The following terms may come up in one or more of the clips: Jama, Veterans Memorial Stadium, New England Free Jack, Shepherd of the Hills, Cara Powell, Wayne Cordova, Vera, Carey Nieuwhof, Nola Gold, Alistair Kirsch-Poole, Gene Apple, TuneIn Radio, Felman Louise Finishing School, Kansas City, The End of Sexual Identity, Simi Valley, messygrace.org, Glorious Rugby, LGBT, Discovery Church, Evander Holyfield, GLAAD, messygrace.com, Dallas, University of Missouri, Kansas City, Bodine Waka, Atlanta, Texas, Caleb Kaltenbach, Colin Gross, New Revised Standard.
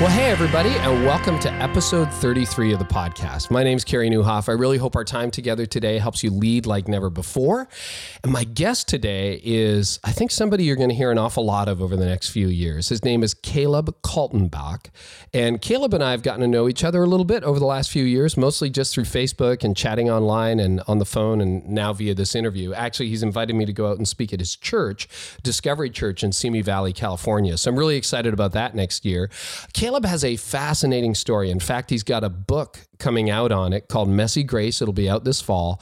Well, hey, everybody, and welcome to episode 33 of the podcast. My name's Carey Nieuwhof. I really hope our time together today helps you lead like never before. And my guest today is, I think, somebody you're going to hear an awful lot of over the next few years. His name is Caleb Kaltenbach. And Caleb and I have gotten to know each other a little bit over the last few years, mostly just through Facebook and chatting online and on the phone and now via this interview. Actually, he's invited me to go out and speak at his church, Discovery Church in Simi Valley, California. So I'm really excited about that next year. Caleb has a fascinating story. In fact, he's got a book coming out on it called Messy Grace. It'll be out this fall.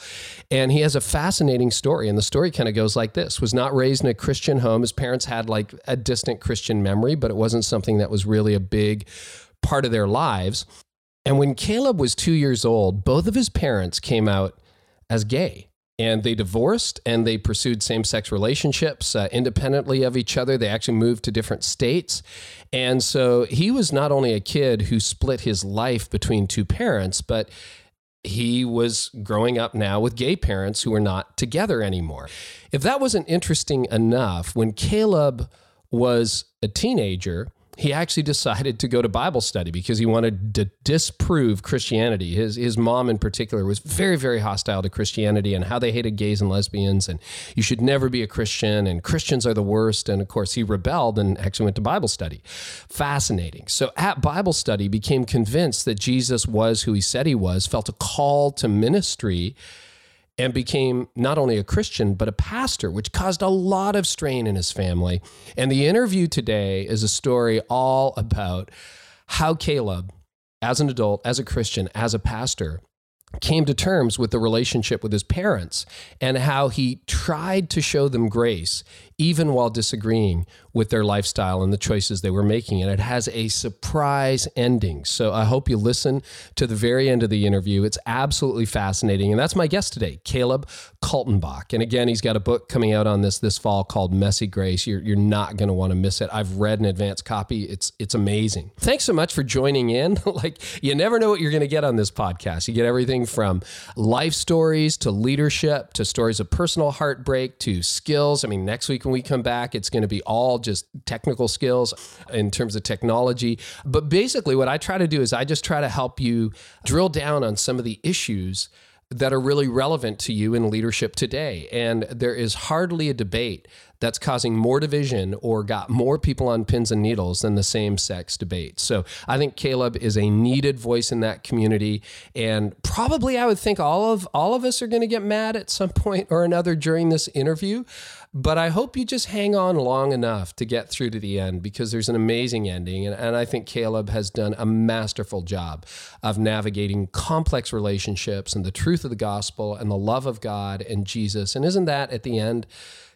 And he has a fascinating story. And the story kind of goes like this. Was not raised in a Christian home. His parents had like a distant Christian memory, but it wasn't something that was really a big part of their lives. And when Caleb was 2 years old, both of his parents came out as gay. And they divorced and they pursued same-sex relationships independently of each other. They actually moved to different states. And so he was not only a kid who split his life between two parents, but he was growing up now with gay parents who were not together anymore. If that wasn't interesting enough, when Caleb was a teenager, he actually decided to go to Bible study because he wanted to disprove Christianity. His mom in particular was very, very hostile to Christianity and how they hated gays and lesbians and you should never be a Christian and Christians are the worst. And of course, he rebelled and actually went to Bible study. Fascinating. So at Bible study, became convinced that Jesus was who he said he was, felt a call to ministry, and became not only a Christian, but a pastor, which caused a lot of strain in his family. And the interview today is a story all about how Caleb, as an adult, as a Christian, as a pastor, came to terms with the relationship with his parents and how he tried to show them grace, even while disagreeing with their lifestyle and the choices they were making. And it has a surprise ending. So I hope you listen to the very end of the interview. It's absolutely fascinating. And that's my guest today, Caleb Kaltenbach. And again, he's got a book coming out on this fall called Messy Grace. You're not going to want to miss it. I've read an advance copy. It's amazing. Thanks so much for joining in. Like, you never know what you're going to get on this podcast. You get everything from life stories to leadership to stories of personal heartbreak to skills. I mean, next week when we come back, it's going to be all just technical skills in terms of technology. But basically what I try to do is I just try to help you drill down on some of the issues that are really relevant to you in leadership today. And there is hardly a debate that's causing more division or got more people on pins and needles than the same-sex debate. So I think Caleb is a needed voice in that community. And probably I would think all of us are going to get mad at some point or another during this interview. But I hope you just hang on long enough to get through to the end because there's an amazing ending. And I think Caleb has done a masterful job of navigating complex relationships and the truth of the gospel and the love of God and Jesus. And isn't that at the end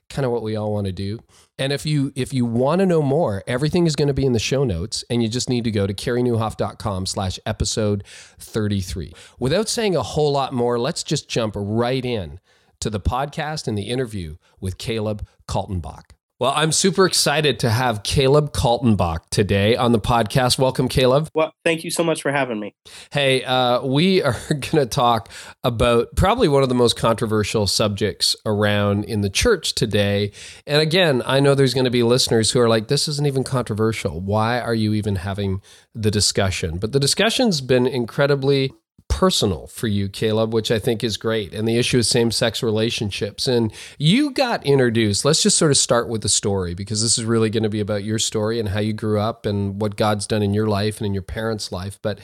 kind of what we all want to do? And if you want to know more, everything is going to be in the show notes, and you just need to go to careynieuwhof.com/episode 33. Without saying a whole lot more, let's just jump right in to the podcast and the interview with Caleb Kaltenbach. Well, I'm super excited to have Caleb Kaltenbach today on the podcast. Welcome, Caleb. Well, thank you so much for having me. Hey, we are going to talk about probably one of the most controversial subjects around in the church today. And again, I know there's going to be listeners who are like, this isn't even controversial. Why are you even having the discussion? But the discussion's been incredibly personal for you, Caleb, which I think is great. And the issue of same-sex relationships. And you got introduced. Let's just sort of start with the story, because this is really going to be about your story and how you grew up and what God's done in your life and in your parents' life. But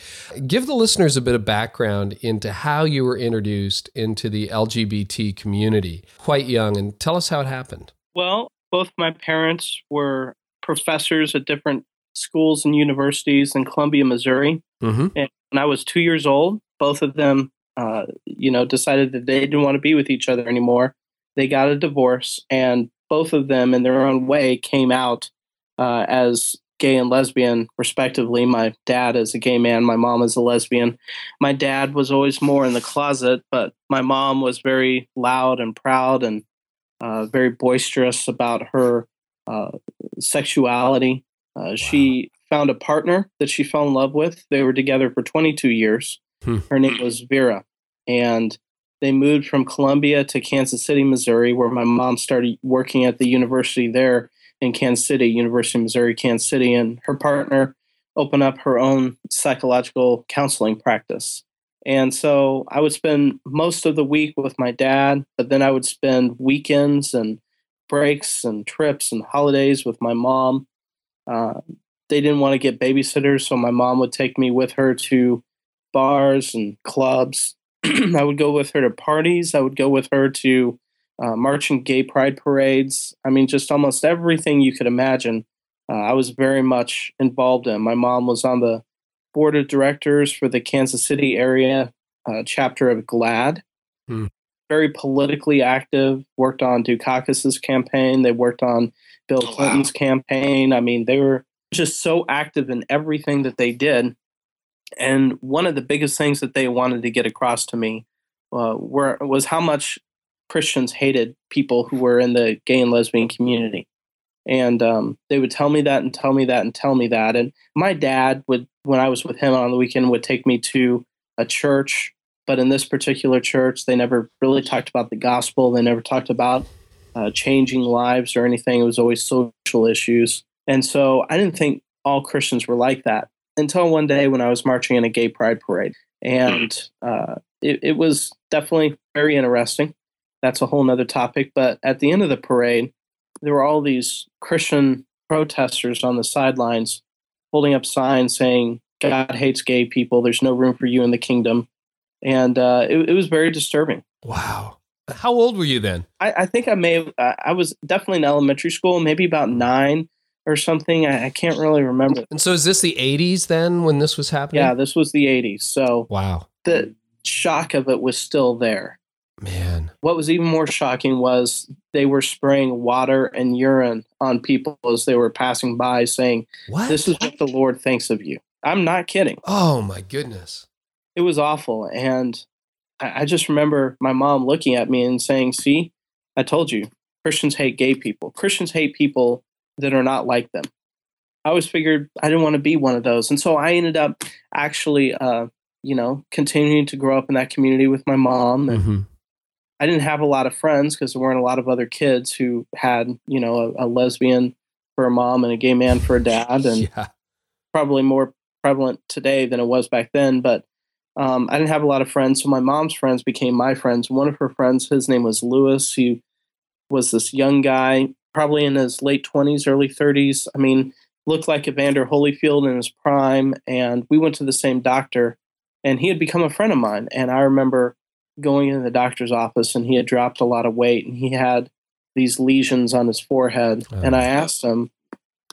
give the listeners a bit of background into how you were introduced into the LGBT community quite young, and tell us how it happened. Well, both my parents were professors at different schools and universities in Columbia, Missouri. Mm-hmm. And when I was 2 years old, both of them, decided that they didn't want to be with each other anymore. They got a divorce, and both of them, in their own way, came out as gay and lesbian, respectively. My dad is a gay man. My mom is a lesbian. My dad was always more in the closet, but my mom was very loud and proud and very boisterous about her sexuality. She found a partner that she fell in love with. They were together for 22 years. Her name was Vera. And they moved from Columbia to Kansas City, Missouri, where my mom started working at the university there in Kansas City, University of Missouri, Kansas City. And her partner opened up her own psychological counseling practice. And so I would spend most of the week with my dad, but then I would spend weekends and breaks and trips and holidays with my mom. They didn't want to get babysitters, so my mom would take me with her to bars and clubs. I would go with her to parties. I would go with her to marching gay pride parades. I mean, just almost everything you could imagine. I was very much involved in. My mom was on the board of directors for the Kansas City area chapter of GLAAD. Very politically active, worked on Dukakis's campaign. They worked on Bill Clinton's campaign. I mean, they were just so active in everything that they did. And one of the biggest things that they wanted to get across to me was how much Christians hated people who were in the gay and lesbian community. And they would tell me that and tell me that and tell me that. And my dad would, when I was with him on the weekend, would take me to a church. But in this particular church, they never really talked about the gospel. They never talked about changing lives or anything. It was always social issues. And so I didn't think all Christians were like that until one day when I was marching in a gay pride parade. And it was definitely very interesting. That's a whole nother topic. But at the end of the parade, there were all these Christian protesters on the sidelines holding up signs saying, God hates gay people. There's no room for you in the kingdom. And it was very disturbing. Wow. How old were you then? I think I was definitely in elementary school, maybe about 9 or something. I can't really remember. And so is this the 80s then when this was happening? Yeah, this was the 80s. So wow, the shock of it was still there. Man. What was even more shocking was they were spraying water and urine on people as they were passing by saying, what? This is what the Lord thinks of you. I'm not kidding. Oh, my goodness. It was awful. And I just remember my mom looking at me and saying, see, I told you, Christians hate gay people. Christians hate people that are not like them. I always figured I didn't want to be one of those. And so I ended up actually, continuing to grow up in that community with my mom. And I didn't have a lot of friends because there weren't a lot of other kids who had, a lesbian for a mom and a gay man for a dad. And probably more prevalent today than it was back then. But I didn't have a lot of friends. So my mom's friends became my friends. One of her friends, his name was Lewis. He was this young guy, probably in his late 20s, early 30s. I mean, looked like Evander Holyfield in his prime. And we went to the same doctor and he had become a friend of mine. And I remember going into the doctor's office and he had dropped a lot of weight and he had these lesions on his forehead. And I asked him,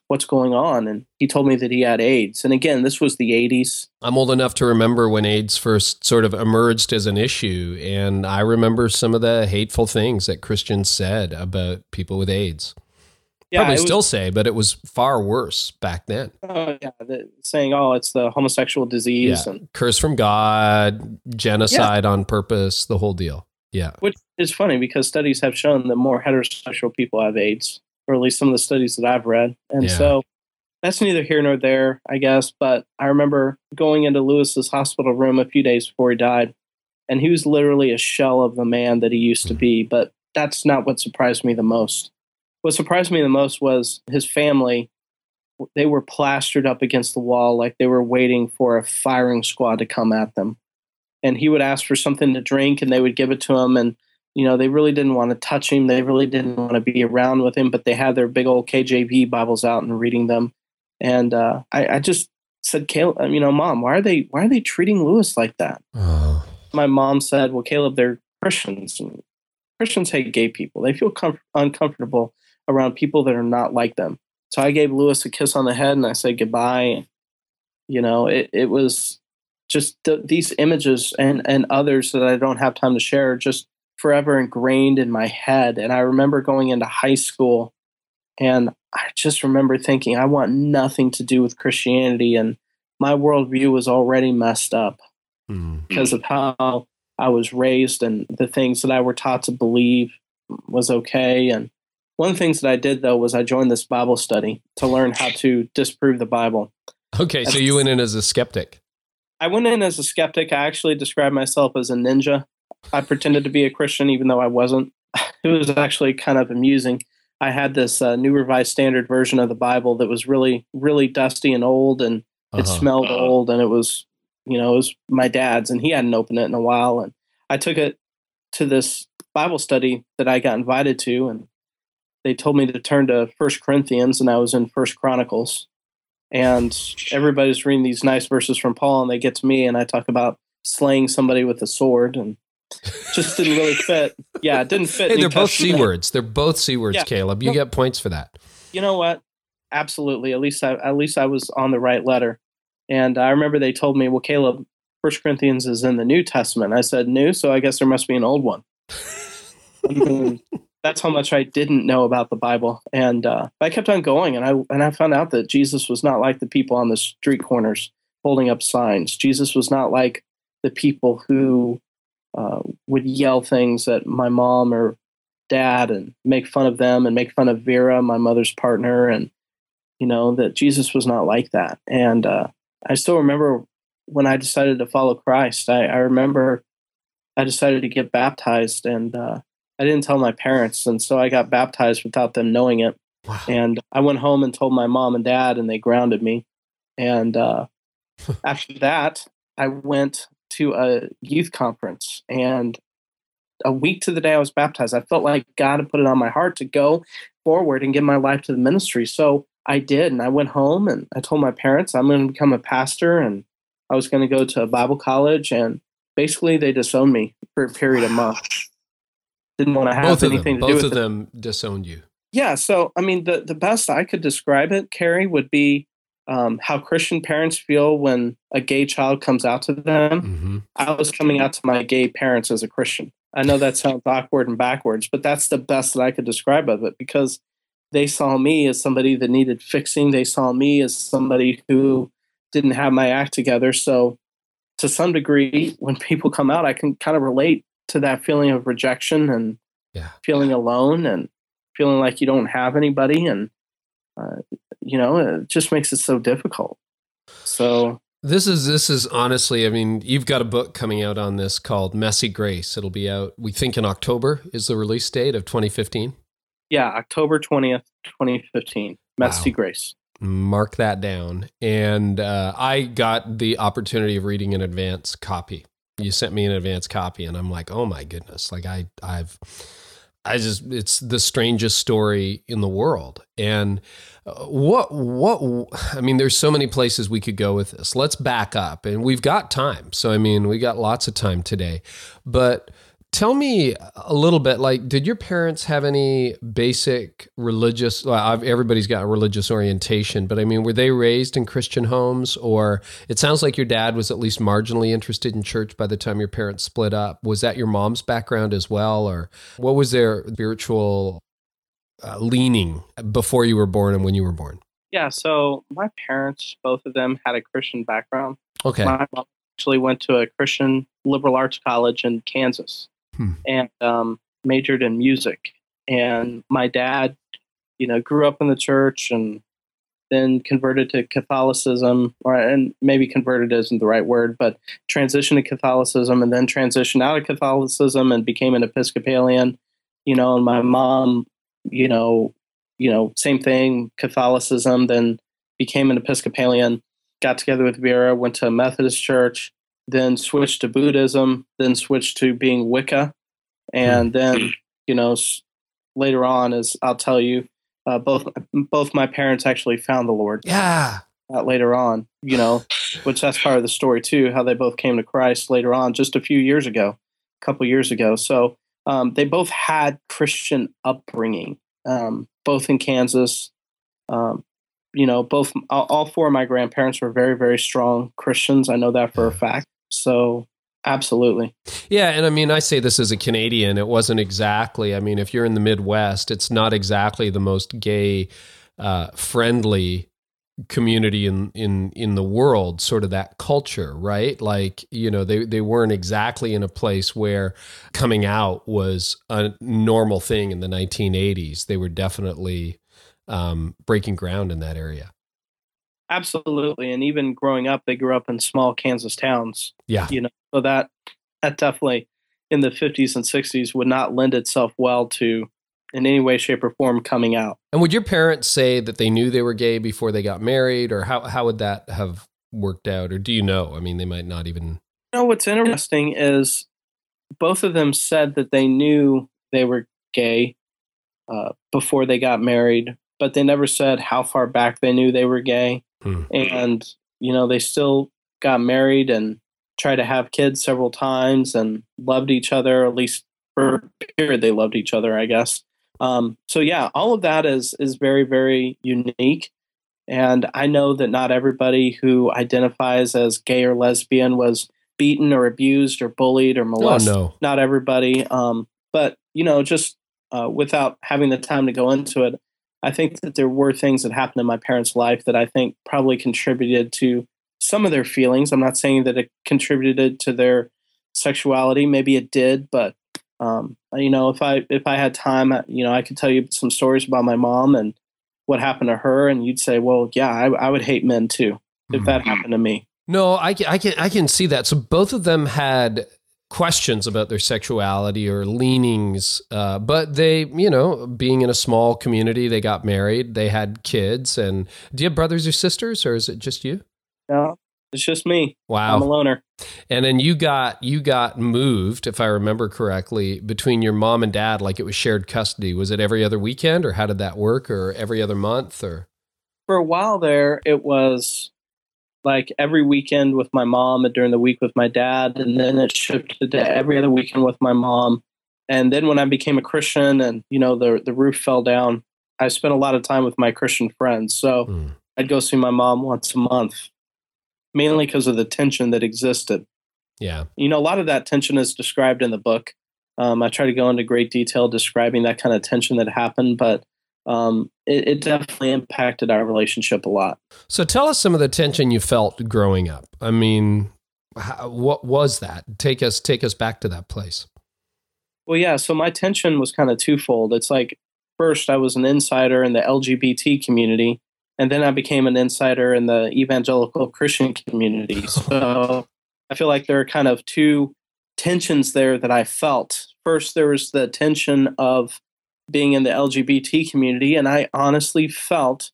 what's going on? And he told me that he had AIDS. And again, this was the 80s. I'm old enough to remember when AIDS first sort of emerged as an issue. And I remember some of the hateful things that Christians said about people with AIDS. Yeah, Probably still say, but it was far worse back then. Oh, yeah. Saying, it's the homosexual disease. Yeah. And curse from God, genocide on purpose, the whole deal. Yeah. Which is funny because studies have shown that more heterosexual people have AIDS, or at least some of the studies that I've read. And so that's neither here nor there, I guess. But I remember going into Lewis's hospital room a few days before he died, and he was literally a shell of the man that he used to be. But that's not what surprised me the most. What surprised me the most was his family. They were plastered up against the wall like they were waiting for a firing squad to come at them. And he would ask for something to drink, and they would give it to him, and they really didn't want to touch him. They really didn't want to be around with him, but they had their big old KJV Bibles out and reading them. And I just said, Caleb, Mom, why are they treating Lewis like that? Oh. My mom said, well, Caleb, they're Christians. And Christians hate gay people. They feel uncomfortable around people that are not like them. So I gave Lewis a kiss on the head and I said goodbye. It was just these images and others that I don't have time to share just forever ingrained in my head. And I remember going into high school and I just remember thinking, I want nothing to do with Christianity. And my worldview was already messed up because of how I was raised and the things that I were taught to believe was okay. And One of the things that I did, though, was I joined this Bible study to learn how to disprove the Bible. Okay, so you went in as a skeptic. I went in as a skeptic. I actually described myself as a ninja. I pretended to be a Christian, even though I wasn't. It was actually kind of amusing. I had this New Revised Standard version of the Bible that was really, really dusty and old, and it smelled old, and it was, you know, it was my dad's, and he hadn't opened it in a while. And I took it to this Bible study that I got invited to, and they told me to turn to 1 Corinthians, and I was in 1 Chronicles. And everybody's reading these nice verses from Paul, and they get to me, and I talk about slaying somebody with a sword, and just didn't really fit. Yeah, it didn't fit. Hey, they're both C-words. They're both C-words, yeah. Caleb. You get points for that. You know what? Absolutely. At least I was on the right letter. And I remember they told me, well, Caleb, 1 Corinthians is in the New Testament. I said, new? So I guess there must be an old one. That's how much I didn't know about the Bible. And I kept on going, and I found out that Jesus was not like the people on the street corners holding up signs. Jesus was not like the people who would yell things at my mom or dad and make fun of them and make fun of Vera, my mother's partner. And, you know, that Jesus was not like that. And I still remember when I decided to follow Christ, I remember I decided to get baptized, and I didn't tell my parents, and so I got baptized without them knowing it. Wow. And I went home and told my mom and dad, and they grounded me. And after that, I went to a youth conference, and a week to the day I was baptized, I felt like God had put it on my heart to go forward and give my life to the ministry. So I did, and I went home, and I told my parents I'm going to become a pastor, and I was going to go to a Bible college, and basically they disowned me for a period of months. Didn't want to have anything to do with it. Both of them disowned you. Yeah. So, I mean, the best I could describe it, Carey, would be how Christian parents feel when a gay child comes out to them. Mm-hmm. I was coming out to my gay parents as a Christian. I know that sounds awkward and backwards, but that's the best that I could describe of it, because they saw me as somebody that needed fixing. They saw me as somebody who didn't have my act together. So to some degree, when people come out, I can kind of relate to that feeling of rejection and feeling alone and feeling like you don't have anybody. And, you know, it just makes it so difficult. So this is honestly, I mean, you've got a book coming out on this called Messy Grace. It'll be out, we think, in October is the release date of 2015. Yeah. October 20th, 2015. Messy Grace. Mark that down. And I got the opportunity of reading an advance copy. You sent me an advance copy, and I'm like, oh my goodness. Like it's the strangest story in the world. And I mean, there's so many places we could go with this. Let's back up, and we've got time. So, I mean, we got lots of time today, but tell me a little bit, like, did your parents have any basic religious, everybody's got a religious orientation, but I mean, were they raised in Christian homes? Or it sounds like your dad was at least marginally interested in church by the time your parents split up. Was that your mom's background as well? Or what was their spiritual leaning before you were born and when you were born? Yeah, so my parents, both of them, had a Christian background. Okay. My mom actually went to a Christian liberal arts college in Kansas. And majored in music. And my dad, you know, grew up in the church and then converted to Catholicism, and maybe converted isn't the right word, but transitioned to Catholicism and then transitioned out of Catholicism and became an Episcopalian, you know, and my mom, you know, same thing, Catholicism, then became an Episcopalian, got together with Vera, went to a Methodist church, then switched to Buddhism, then switched to being Wicca. And then, you know, later on, as I'll tell you, both my parents actually found the Lord. Yeah. Later on, you know, which that's part of the story, too, how they both came to Christ later on, just a couple years ago. So they both had Christian upbringing, both in Kansas. You know, all four of my grandparents were very, very strong Christians. I know that for a fact. So absolutely. Yeah. And I mean, I say this as a Canadian, it wasn't exactly, I mean, if you're in the Midwest, it's not exactly the most gay friendly community in the world, sort of that culture, right? Like, you know, they weren't exactly in a place where coming out was a normal thing in the 1980s. They were definitely breaking ground in that area. Absolutely. And even growing up, they grew up in small Kansas towns. Yeah. You know, so that definitely in the 50s and 60s would not lend itself well to, in any way, shape, or form, coming out. And would your parents say that they knew they were gay before they got married, or how would that have worked out? Or do you know? I mean, they might not even... You know, what's interesting is both of them said that they knew they were gay before they got married, but they never said how far back they knew they were gay. Hmm. And, you know, they still got married and tried to have kids several times and loved each other, at least for a period they loved each other, I guess. So yeah, all of that is very, very unique. And I know that not everybody who identifies as gay or lesbian was beaten or abused or bullied or molested. Oh, no. Not everybody. But, you know, just without having the time to go into it, I think that there were things that happened in my parents' life that I think probably contributed to some of their feelings. I'm not saying that it contributed to their sexuality. Maybe it did, but you know, if I had time, you know, I could tell you some stories about my mom and what happened to her, and you'd say, well, yeah, I would hate men too if that happened to me. No, I can see that. So both of them had questions about their sexuality or leanings, but they, you know, being in a small community, they got married, they had kids, and do you have brothers or sisters, or is it just you? No. It's just me. Wow. I'm a loner. And then you got moved, if I remember correctly, between your mom and dad, like it was shared custody. Was it every other weekend, or how did that work, or every other month? Or for a while there, it was like every weekend with my mom and during the week with my dad. And then it shifted to every other weekend with my mom. And then when I became a Christian and, you know, the roof fell down, I spent a lot of time with my Christian friends. So I'd go see my mom once a month. Mainly because of the tension that existed. Yeah. You know, a lot of that tension is described in the book. I try to go into great detail describing that kind of tension that happened, but it definitely impacted our relationship a lot. So tell us some of the tension you felt growing up. I mean, what was that? Take us back to that place. Well, yeah. So my tension was kind of twofold. It's like, first, I was an insider in the LGBT community. And then I became an insider in the evangelical Christian community. So I feel like there are kind of two tensions there that I felt. First, there was the tension of being in the LGBT community, and I honestly felt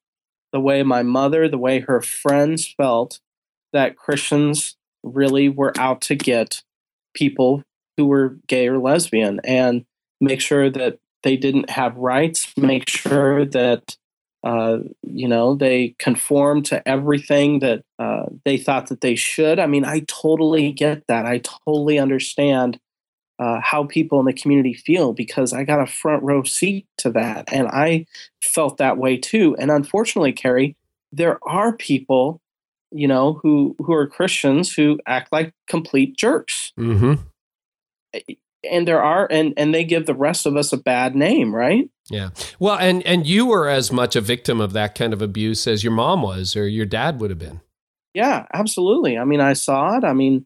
the way my mother, the way her friends felt, that Christians really were out to get people who were gay or lesbian and make sure that they didn't have rights, make sure that you know, they conform to everything that they thought that they should. I mean, I totally get that. I totally understand how people in the community feel, because I got a front row seat to that. And I felt that way too. And unfortunately, Carey, there are people, you know, who are Christians who act like complete jerks. Mm-hmm. And there are, and they give the rest of us a bad name, right? Yeah. Well, and you were as much a victim of that kind of abuse as your mom was, or your dad would have been. Yeah, absolutely. I mean, I saw it. I mean,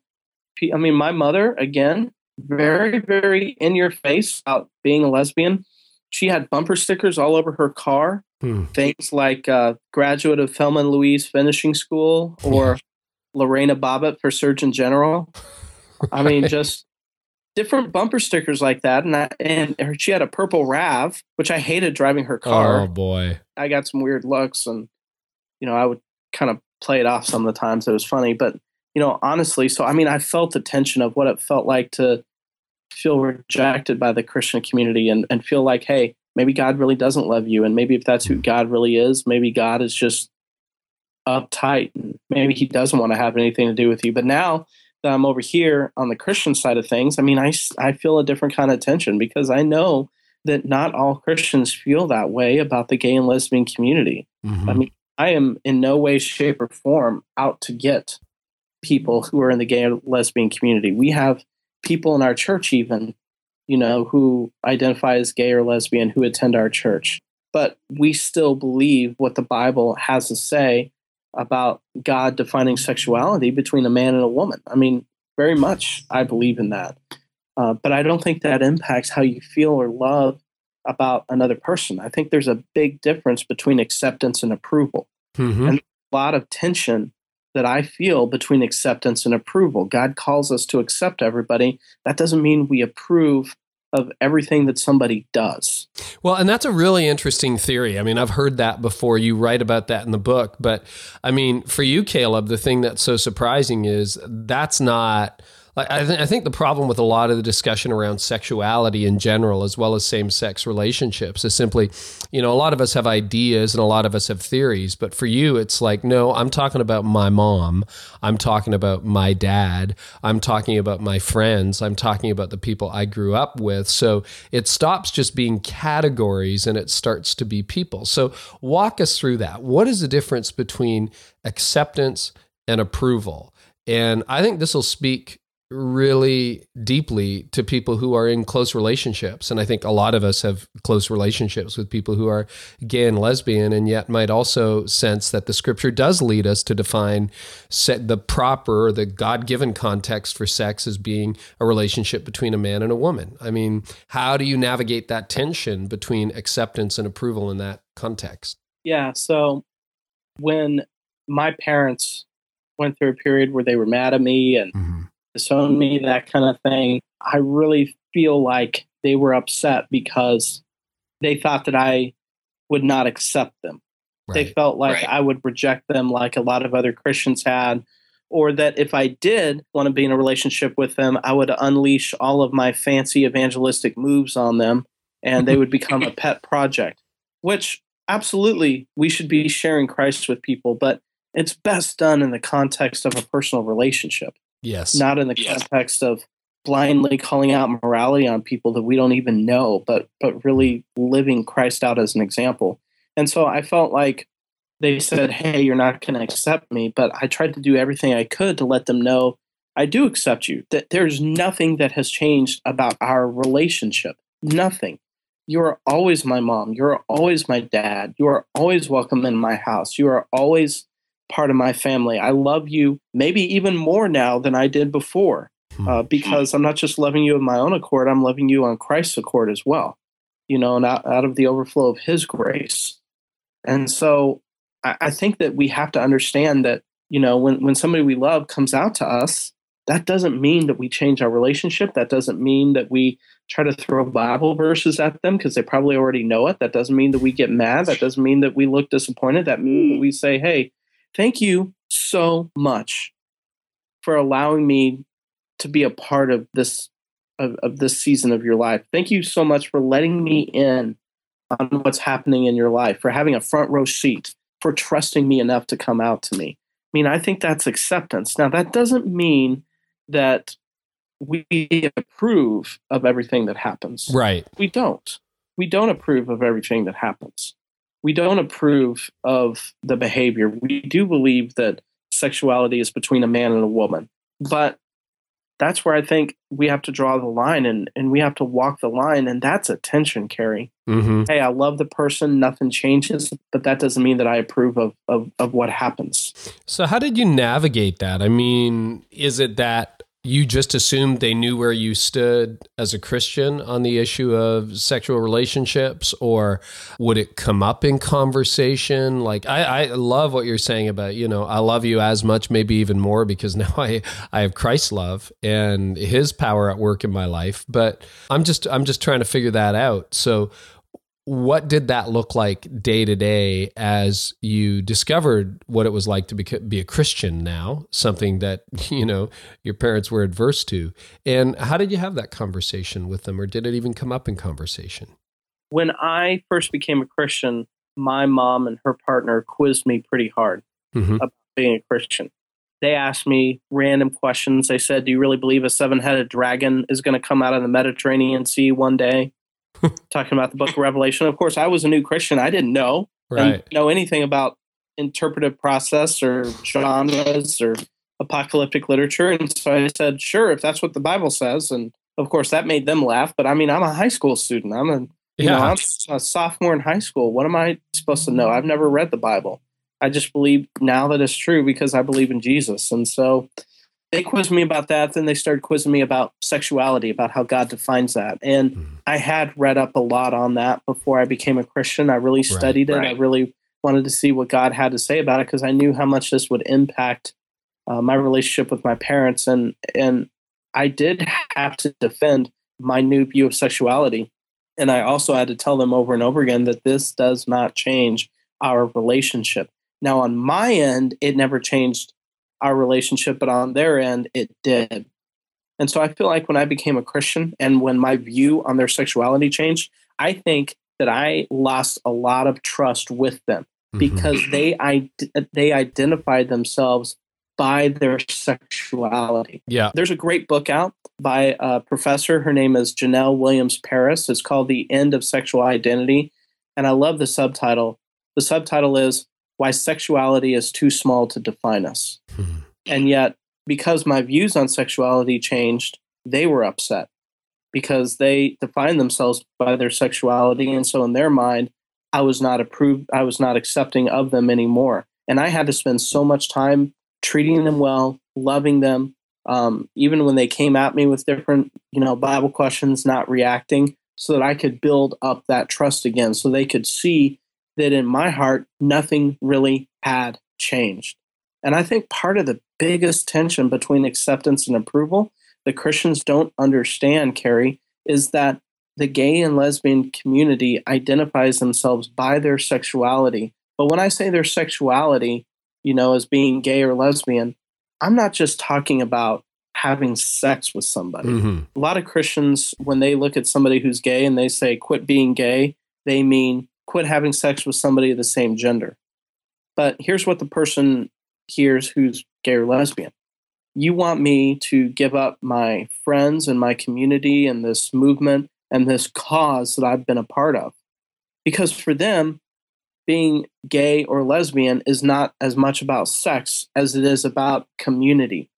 my mother, again, very, very in your face about being a lesbian. She had bumper stickers all over her car. Things like graduate of Felman Louise Finishing School, or Lorena Bobbitt for Surgeon General. Right. I mean, just different bumper stickers like that. And she had a purple RAV, which I hated driving her car. Oh, boy. I got some weird looks, and, you know, I would kind of play it off some of the times. So it was funny. But, you know, honestly, so, I mean, I felt the tension of what it felt like to feel rejected by the Christian community and feel like, hey, maybe God really doesn't love you. And maybe if that's who God really is, maybe God is just uptight. And maybe he doesn't want to have anything to do with you. But now that I'm over here on the Christian side of things, I mean, I feel a different kind of tension, because I know that not all Christians feel that way about the gay and lesbian community. Mm-hmm. I mean, I am in no way, shape, or form out to get people who are in the gay or lesbian community. We have people in our church even, you know, who identify as gay or lesbian who attend our church. But we still believe what the Bible has to say about God defining sexuality between a man and a woman. I mean, very much I believe in that. But I don't think that impacts how you feel or love about another person. I think there's a big difference between acceptance and approval. Mm-hmm. And a lot of tension that I feel between acceptance and approval. God calls us to accept everybody. That doesn't mean we approve of everything that somebody does. Well, and that's a really interesting theory. I mean, I've heard that before. You write about that in the book. But I mean, for you, Caleb, the thing that's so surprising is that's not... I think the problem with a lot of the discussion around sexuality in general, as well as same-sex relationships, is simply, you know, a lot of us have ideas and a lot of us have theories. But for you, it's like, no, I'm talking about my mom. I'm talking about my dad. I'm talking about my friends. I'm talking about the people I grew up with. So it stops just being categories and it starts to be people. So walk us through that. What is the difference between acceptance and approval? And I think this will speak really deeply to people who are in close relationships. And I think a lot of us have close relationships with people who are gay and lesbian, and yet might also sense that the scripture does lead us to define the proper, the God-given context for sex as being a relationship between a man and a woman. I mean, how do you navigate that tension between acceptance and approval in that context? Yeah. So when my parents went through a period where they were mad at me and disown me, that kind of thing, I really feel like they were upset because they thought that I would not accept them. Right. They felt like I would reject them like a lot of other Christians had, or that if I did want to be in a relationship with them, I would unleash all of my fancy evangelistic moves on them and they would become a pet project, which absolutely we should be sharing Christ with people, but it's best done in the context of a personal relationship. Yes. Not in the context of blindly calling out morality on people that we don't even know, but really living Christ out as an example. And so I felt like they said, hey, you're not going to accept me, but I tried to do everything I could to let them know I do accept you, that there's nothing that has changed about our relationship. Nothing. You are always my mom. You are always my dad. You are always welcome in my house. You are always part of my family. I love you maybe even more now than I did before, because I'm not just loving you of my own accord, I'm loving you on Christ's accord as well, you know, and out of the overflow of his grace. And so I think that we have to understand that, you know, when somebody we love comes out to us, that doesn't mean that we change our relationship. That doesn't mean that we try to throw Bible verses at them because they probably already know it. That doesn't mean that we get mad. That doesn't mean that we look disappointed. That means we say, hey, thank you so much for allowing me to be a part of this season of your life. Thank you so much for letting me in on what's happening in your life, for having a front row seat, for trusting me enough to come out to me. I mean, I think that's acceptance. Now, that doesn't mean that we approve of everything that happens. Right. We don't. We don't approve of everything that happens. We don't approve of the behavior. We do believe that sexuality is between a man and a woman. But that's where I think we have to draw the line and we have to walk the line. And that's a tension, Carey. Mm-hmm. Hey, I love the person. Nothing changes. But that doesn't mean that I approve of what happens. So how did you navigate that? I mean, is it that you just assumed they knew where you stood as a Christian on the issue of sexual relationships, or would it come up in conversation? Like, I love what you're saying about, you know, I love you as much, maybe even more, because now I have Christ's love and his power at work in my life. But I'm just trying to figure that out. So what did that look like day to day as you discovered what it was like to be a Christian now, something that, you know, your parents were adverse to? And how did you have that conversation with them, or did it even come up in conversation? When I first became a Christian, my mom and her partner quizzed me pretty hard about being a Christian. They asked me random questions. They said, do you really believe a 7-headed dragon is going to come out of the Mediterranean Sea one day? Talking about the book of Revelation. Of course, I was a new Christian. I didn't know. Right. I didn't know anything about interpretive process or genres or apocalyptic literature. And so I said, sure, if that's what the Bible says. And of course, that made them laugh. But I mean, I'm a high school student. I'm a sophomore in high school. What am I supposed to know? I've never read the Bible. I just believe now that it's true because I believe in Jesus. And so they quizzed me about that. Then they started quizzing me about sexuality, about how God defines that. And I had read up a lot on that before I became a Christian. I really studied it. I really wanted to see what God had to say about it because I knew how much this would impact my relationship with my parents. And I did have to defend my new view of sexuality. And I also had to tell them over and over again that this does not change our relationship. Now, on my end, it never changed our relationship, but on their end, it did. And so I feel like when I became a Christian and when my view on their sexuality changed, I think that I lost a lot of trust with them because they identified themselves by their sexuality. Yeah. There's a great book out by a professor. Her name is Janelle Williams Paris. It's called The End of Sexual Identity. And I love the subtitle. The subtitle is Why Sexuality is Too Small to Define Us. And yet, because my views on sexuality changed, they were upset because they defined themselves by their sexuality. And so in their mind, I was not approved. I was not accepting of them anymore. And I had to spend so much time treating them well, loving them, even when they came at me with different, Bible questions, not reacting, so that I could build up that trust again, so they could see that in my heart, nothing really had changed. And I think part of the biggest tension between acceptance and approval that Christians don't understand, Carey, is that the gay and lesbian community identifies themselves by their sexuality. But when I say their sexuality, as being gay or lesbian, I'm not just talking about having sex with somebody. A lot of Christians, when they look at somebody who's gay and they say, quit being gay, they mean quit having sex with somebody of the same gender. But here's what the person hears who's gay or lesbian. You want me to give up my friends and my community and this movement and this cause that I've been a part of. Because for them, being gay or lesbian is not as much about sex as it is about community.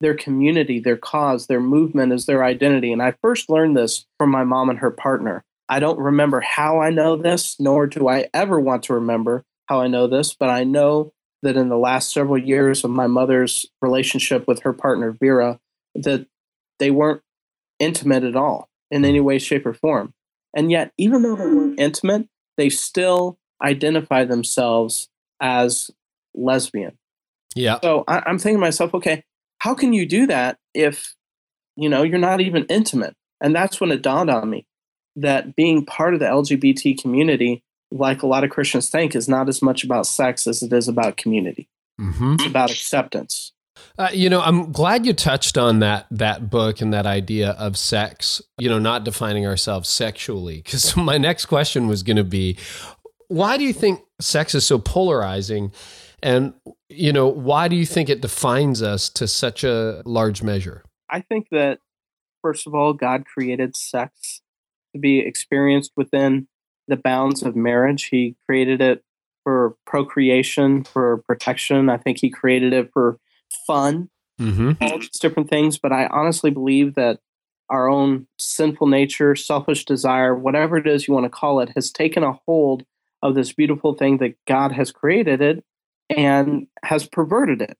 Their community, their cause, their movement is their identity. And I first learned this from my mom and her partner. I don't remember how I know this, nor do I ever want to remember how I know this, but I know that in the last several years of my mother's relationship with her partner, Vera, that they weren't intimate at all in any way, shape, or form. And yet, even though they weren't intimate, they still identify themselves as lesbian. Yeah. So I'm thinking to myself, okay, how can you do that if, you're not even intimate? And that's when it dawned on me that being part of the LGBT community, like a lot of Christians think, is not as much about sex as it is about community. It's about acceptance. I'm glad you touched on that book and that idea of sex, not defining ourselves sexually, because my next question was going to be, why do you think sex is so polarizing? And, why do you think it defines us to such a large measure? I think that, first of all, God created sex to be experienced within the bounds of marriage. He created it for procreation, for protection. I think he created it for fun, all these different things. But I honestly believe that our own sinful nature, selfish desire, whatever it is you want to call it, has taken a hold of this beautiful thing that God has created it and has perverted it.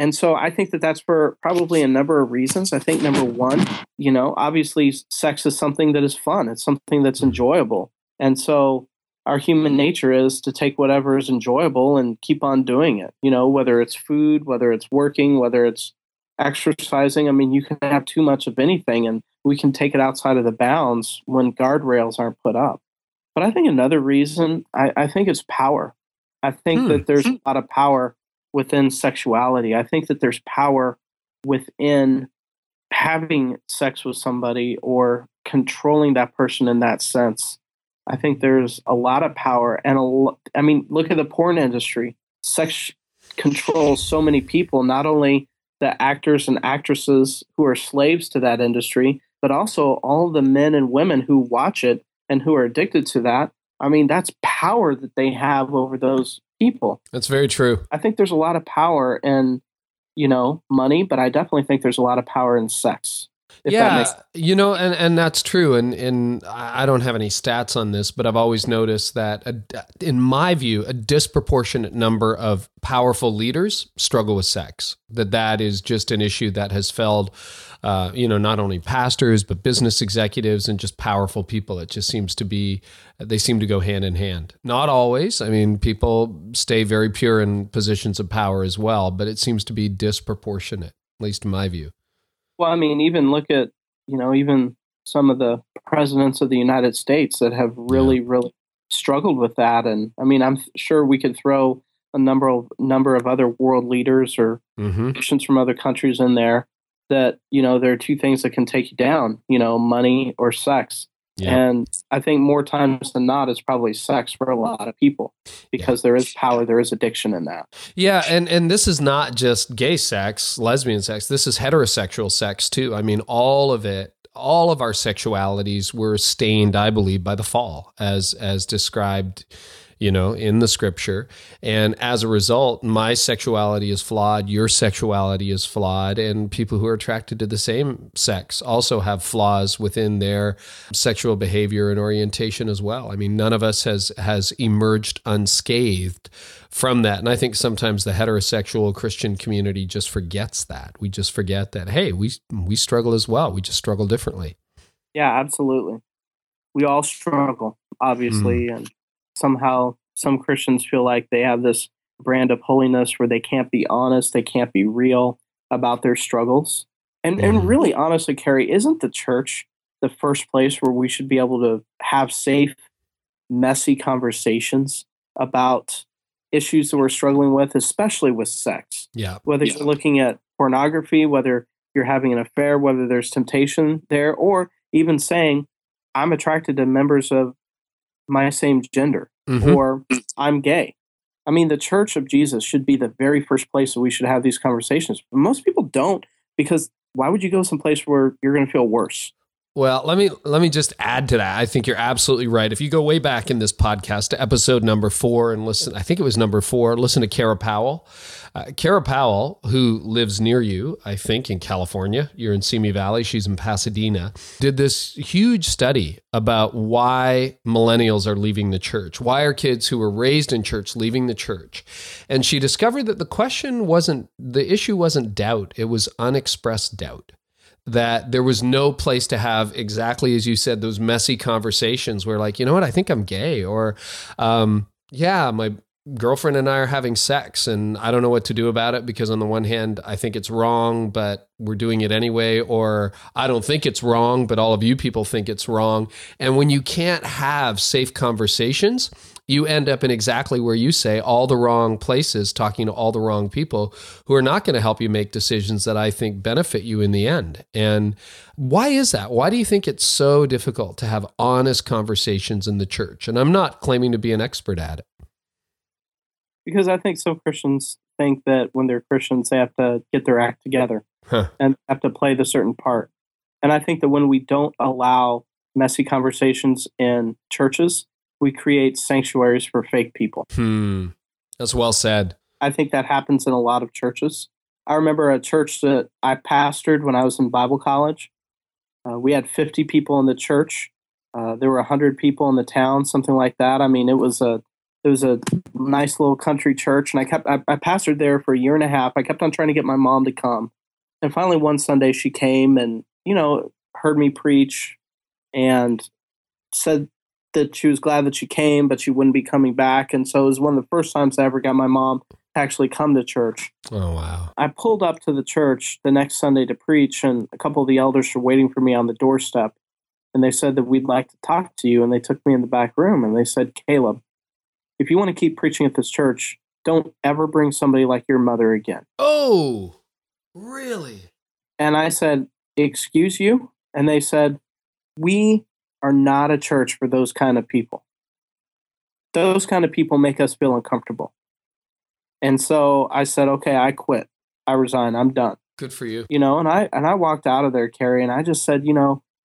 And so I think that that's for probably a number of reasons. I think number one, obviously sex is something that is fun. It's something that's enjoyable. And so our human nature is to take whatever is enjoyable and keep on doing it, whether it's food, whether it's working, whether it's exercising. I mean, you can have too much of anything and we can take it outside of the bounds when guardrails aren't put up. But I think another reason, I think it's power. I think that there's a lot of power within sexuality. I think that there's power within having sex with somebody or controlling that person in that sense. I think there's a lot of power. And look at the porn industry. Sex controls so many people, not only the actors and actresses who are slaves to that industry, but also all the men and women who watch it and who are addicted to that. I mean, that's power that they have over those people. That's very true. I think there's a lot of power in, money, but I definitely think there's a lot of power in sex. And that's true. And I don't have any stats on this, but I've always noticed that, in my view, a disproportionate number of powerful leaders struggle with sex. That is just an issue that has felled, not only pastors, but business executives and just powerful people. It just seems to be, they seem to go hand in hand. Not always. I mean, people stay very pure in positions of power as well, but it seems to be disproportionate, at least in my view. Well, I mean, even look at, even some of the presidents of the United States that have really struggled with that. And I mean, I'm sure we could throw a number of other world leaders or nations from other countries in there that, there are two things that can take you down, money or sex. Yeah. And I think more times than not, it's probably sex for a lot of people because there is power, there is addiction in that. Yeah, and this is not just gay sex, lesbian sex. This is heterosexual sex too. I mean, all of it, all of our sexualities were stained, I believe, by the fall as described, in the scripture. And as a result, my sexuality is flawed, your sexuality is flawed, and people who are attracted to the same sex also have flaws within their sexual behavior and orientation as well. I mean, none of us has emerged unscathed from that. And I think sometimes the heterosexual Christian community just forgets that. We just forget that, hey, we struggle as well. We just struggle differently. Yeah, absolutely. We all struggle, obviously, and somehow some Christians feel like they have this brand of holiness where they can't be honest, they can't be real about their struggles. And really, honestly, Carey, isn't the church the first place where we should be able to have safe, messy conversations about issues that we're struggling with, especially with sex? Yeah. Whether you're looking at pornography, whether you're having an affair, whether there's temptation there, or even saying, I'm attracted to members of my same gender, or I'm gay. I mean, the Church of Jesus should be the very first place that we should have these conversations. But most people don't, because why would you go someplace where you're going to feel worse? Well, let me just add to that. I think you're absolutely right. If you go way back in this podcast to episode number 4 and listen, I think it was number 4, listen to Cara Powell. Cara Powell, who lives near you, I think, in California. You're in Simi Valley. She's in Pasadena. Did this huge study about why millennials are leaving the church. Why are kids who were raised in church leaving the church? And she discovered that the issue wasn't doubt. It was unexpressed doubt. That there was no place to have, exactly as you said, those messy conversations where like, you know what, I think I'm gay, or my girlfriend and I are having sex and I don't know what to do about it because on the one hand, I think it's wrong, but we're doing it anyway, or I don't think it's wrong, but all of you people think it's wrong. And when you can't have safe conversations, you end up in exactly where you say, all the wrong places, talking to all the wrong people who are not going to help you make decisions that I think benefit you in the end. And why is that? Why do you think it's so difficult to have honest conversations in the church? And I'm not claiming to be an expert at it. Because I think some Christians think that when they're Christians, they have to get their act together and have to play the certain part. And I think that when we don't allow messy conversations in churches, we create sanctuaries for fake people. That's well said. I think that happens in a lot of churches. I remember a church that I pastored when I was in Bible college. We had 50 people in the church. There were 100 people in the town, something like that. I mean, it was a nice little country church, and I pastored there for a year and a half. I kept on trying to get my mom to come, and finally one Sunday she came and heard me preach, and said that she was glad that she came, but she wouldn't be coming back. And so it was one of the first times I ever got my mom to actually come to church. Oh, wow. I pulled up to the church the next Sunday to preach, and a couple of the elders were waiting for me on the doorstep. And they said that we'd like to talk to you. And they took me in the back room and they said, Caleb, if you want to keep preaching at this church, don't ever bring somebody like your mother again. Oh, really? And I said, excuse you? And they said, we are not a church for those kind of people. Those kind of people make us feel uncomfortable. And so I said, okay, I quit. I resign. I'm done. Good for you. And I walked out of there, Carey, and I just said,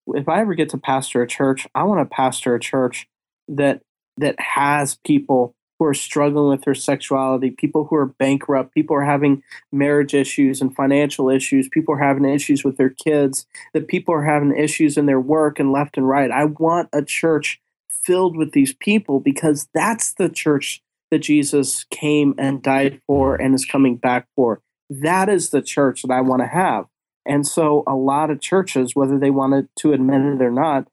if I ever get to pastor a church, I want to pastor a church that has people who are struggling with their sexuality, people who are bankrupt, people are having marriage issues and financial issues, people are having issues with their kids, that people are having issues in their work and left and right. I want a church filled with these people, because that's the church that Jesus came and died for and is coming back for. That is the church that I want to have. And so a lot of churches, whether they wanted to admit it or not,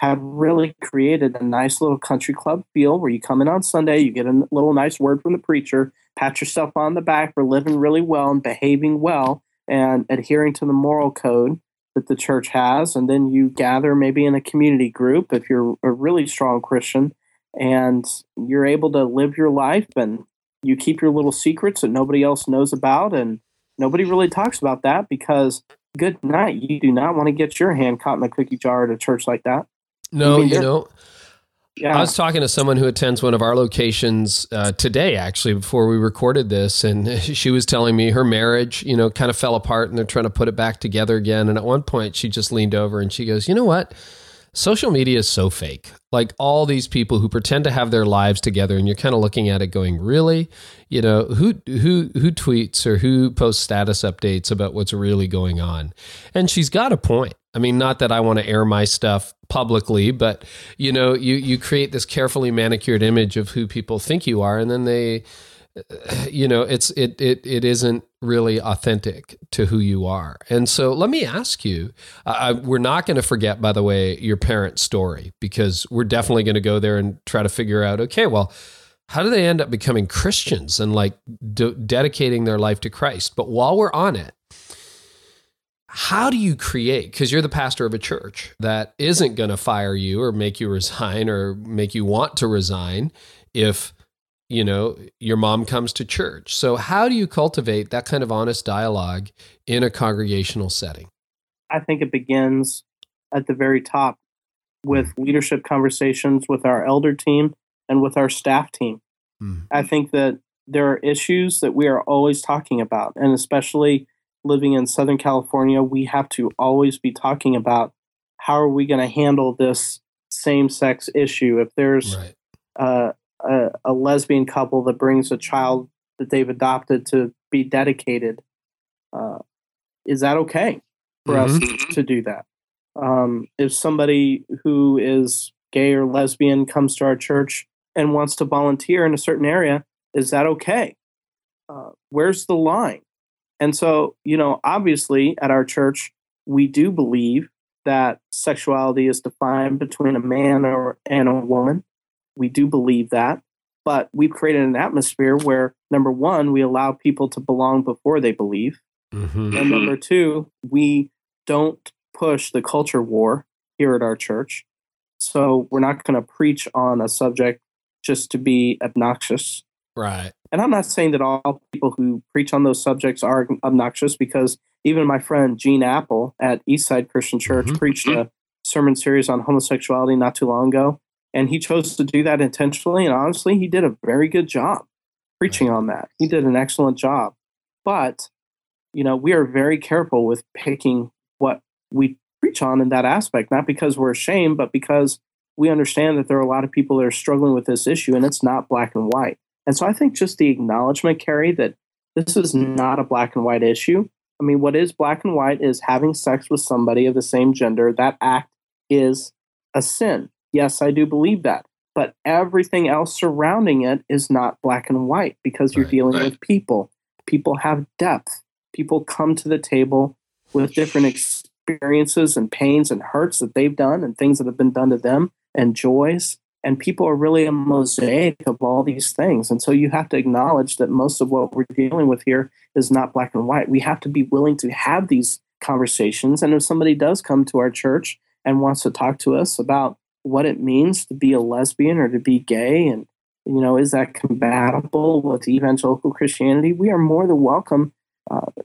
have really created a nice little country club feel where you come in on Sunday, you get a little nice word from the preacher, pat yourself on the back for living really well and behaving well and adhering to the moral code that the church has. And then you gather maybe in a community group if you're a really strong Christian, and you're able to live your life and you keep your little secrets that nobody else knows about. And nobody really talks about that, because good night, you do not want to get your hand caught in a cookie jar at a church like that. No, I was talking to someone who attends one of our locations today, actually, before we recorded this, and she was telling me her marriage, kind of fell apart and they're trying to put it back together again. And at one point she just leaned over and she goes, you know what? Social media is so fake. Like, all these people who pretend to have their lives together, and you're kind of looking at it going, really? Who tweets or who posts status updates about what's really going on? And she's got a point. I mean, not that I want to air my stuff publicly, but you create this carefully manicured image of who people think you are, and then they, it isn't really authentic to who you are. And so let me ask you, we're not going to forget, by the way, your parents' story, because we're definitely going to go there and try to figure out, okay, well, how do they end up becoming Christians and dedicating their life to Christ? But while we're on it, how do you create, because you're the pastor of a church that isn't going to fire you or make you resign or make you want to resign if your mom comes to church. So how do you cultivate that kind of honest dialogue in a congregational setting? I think it begins at the very top with leadership conversations with our elder team and with our staff team. Mm-hmm. I think that there are issues that we are always talking about, and especially living in Southern California, we have to always be talking about how are we going to handle this same-sex issue. If there's a lesbian couple that brings a child that they've adopted to be dedicated, is that okay for mm-hmm. us to do that? If somebody who is gay or lesbian comes to our church and wants to volunteer in a certain area, is that okay? Where's the line? And so, obviously at our church, we do believe that sexuality is defined between a man and a woman. We do believe that, but we've created an atmosphere where, number one, we allow people to belong before they believe. Mm-hmm. And number two, we don't push the culture war here at our church. So we're not going to preach on a subject just to be obnoxious. Right. And I'm not saying that all people who preach on those subjects are obnoxious, because even my friend Gene Apple at Eastside Christian Church mm-hmm. preached a sermon series on homosexuality not too long ago. And he chose to do that intentionally, and honestly, he did a very good job preaching on that. He did an excellent job. But, we are very careful with picking what we preach on in that aspect, not because we're ashamed, but because we understand that there are a lot of people that are struggling with this issue, and it's not black and white. And so I think just the acknowledgement, Carey, that this is not a black and white issue. I mean, what is black and white is having sex with somebody of the same gender. That act is a sin. Yes, I do believe that. But everything else surrounding it is not black and white, because you're dealing with people. People have depth. People come to the table with different experiences and pains and hurts that they've done and things that have been done to them and joys. And people are really a mosaic of all these things. And so you have to acknowledge that most of what we're dealing with here is not black and white. We have to be willing to have these conversations. And if somebody does come to our church and wants to talk to us about what it means to be a lesbian or to be gay, and is that compatible with evangelical Christianity, we are more than welcome.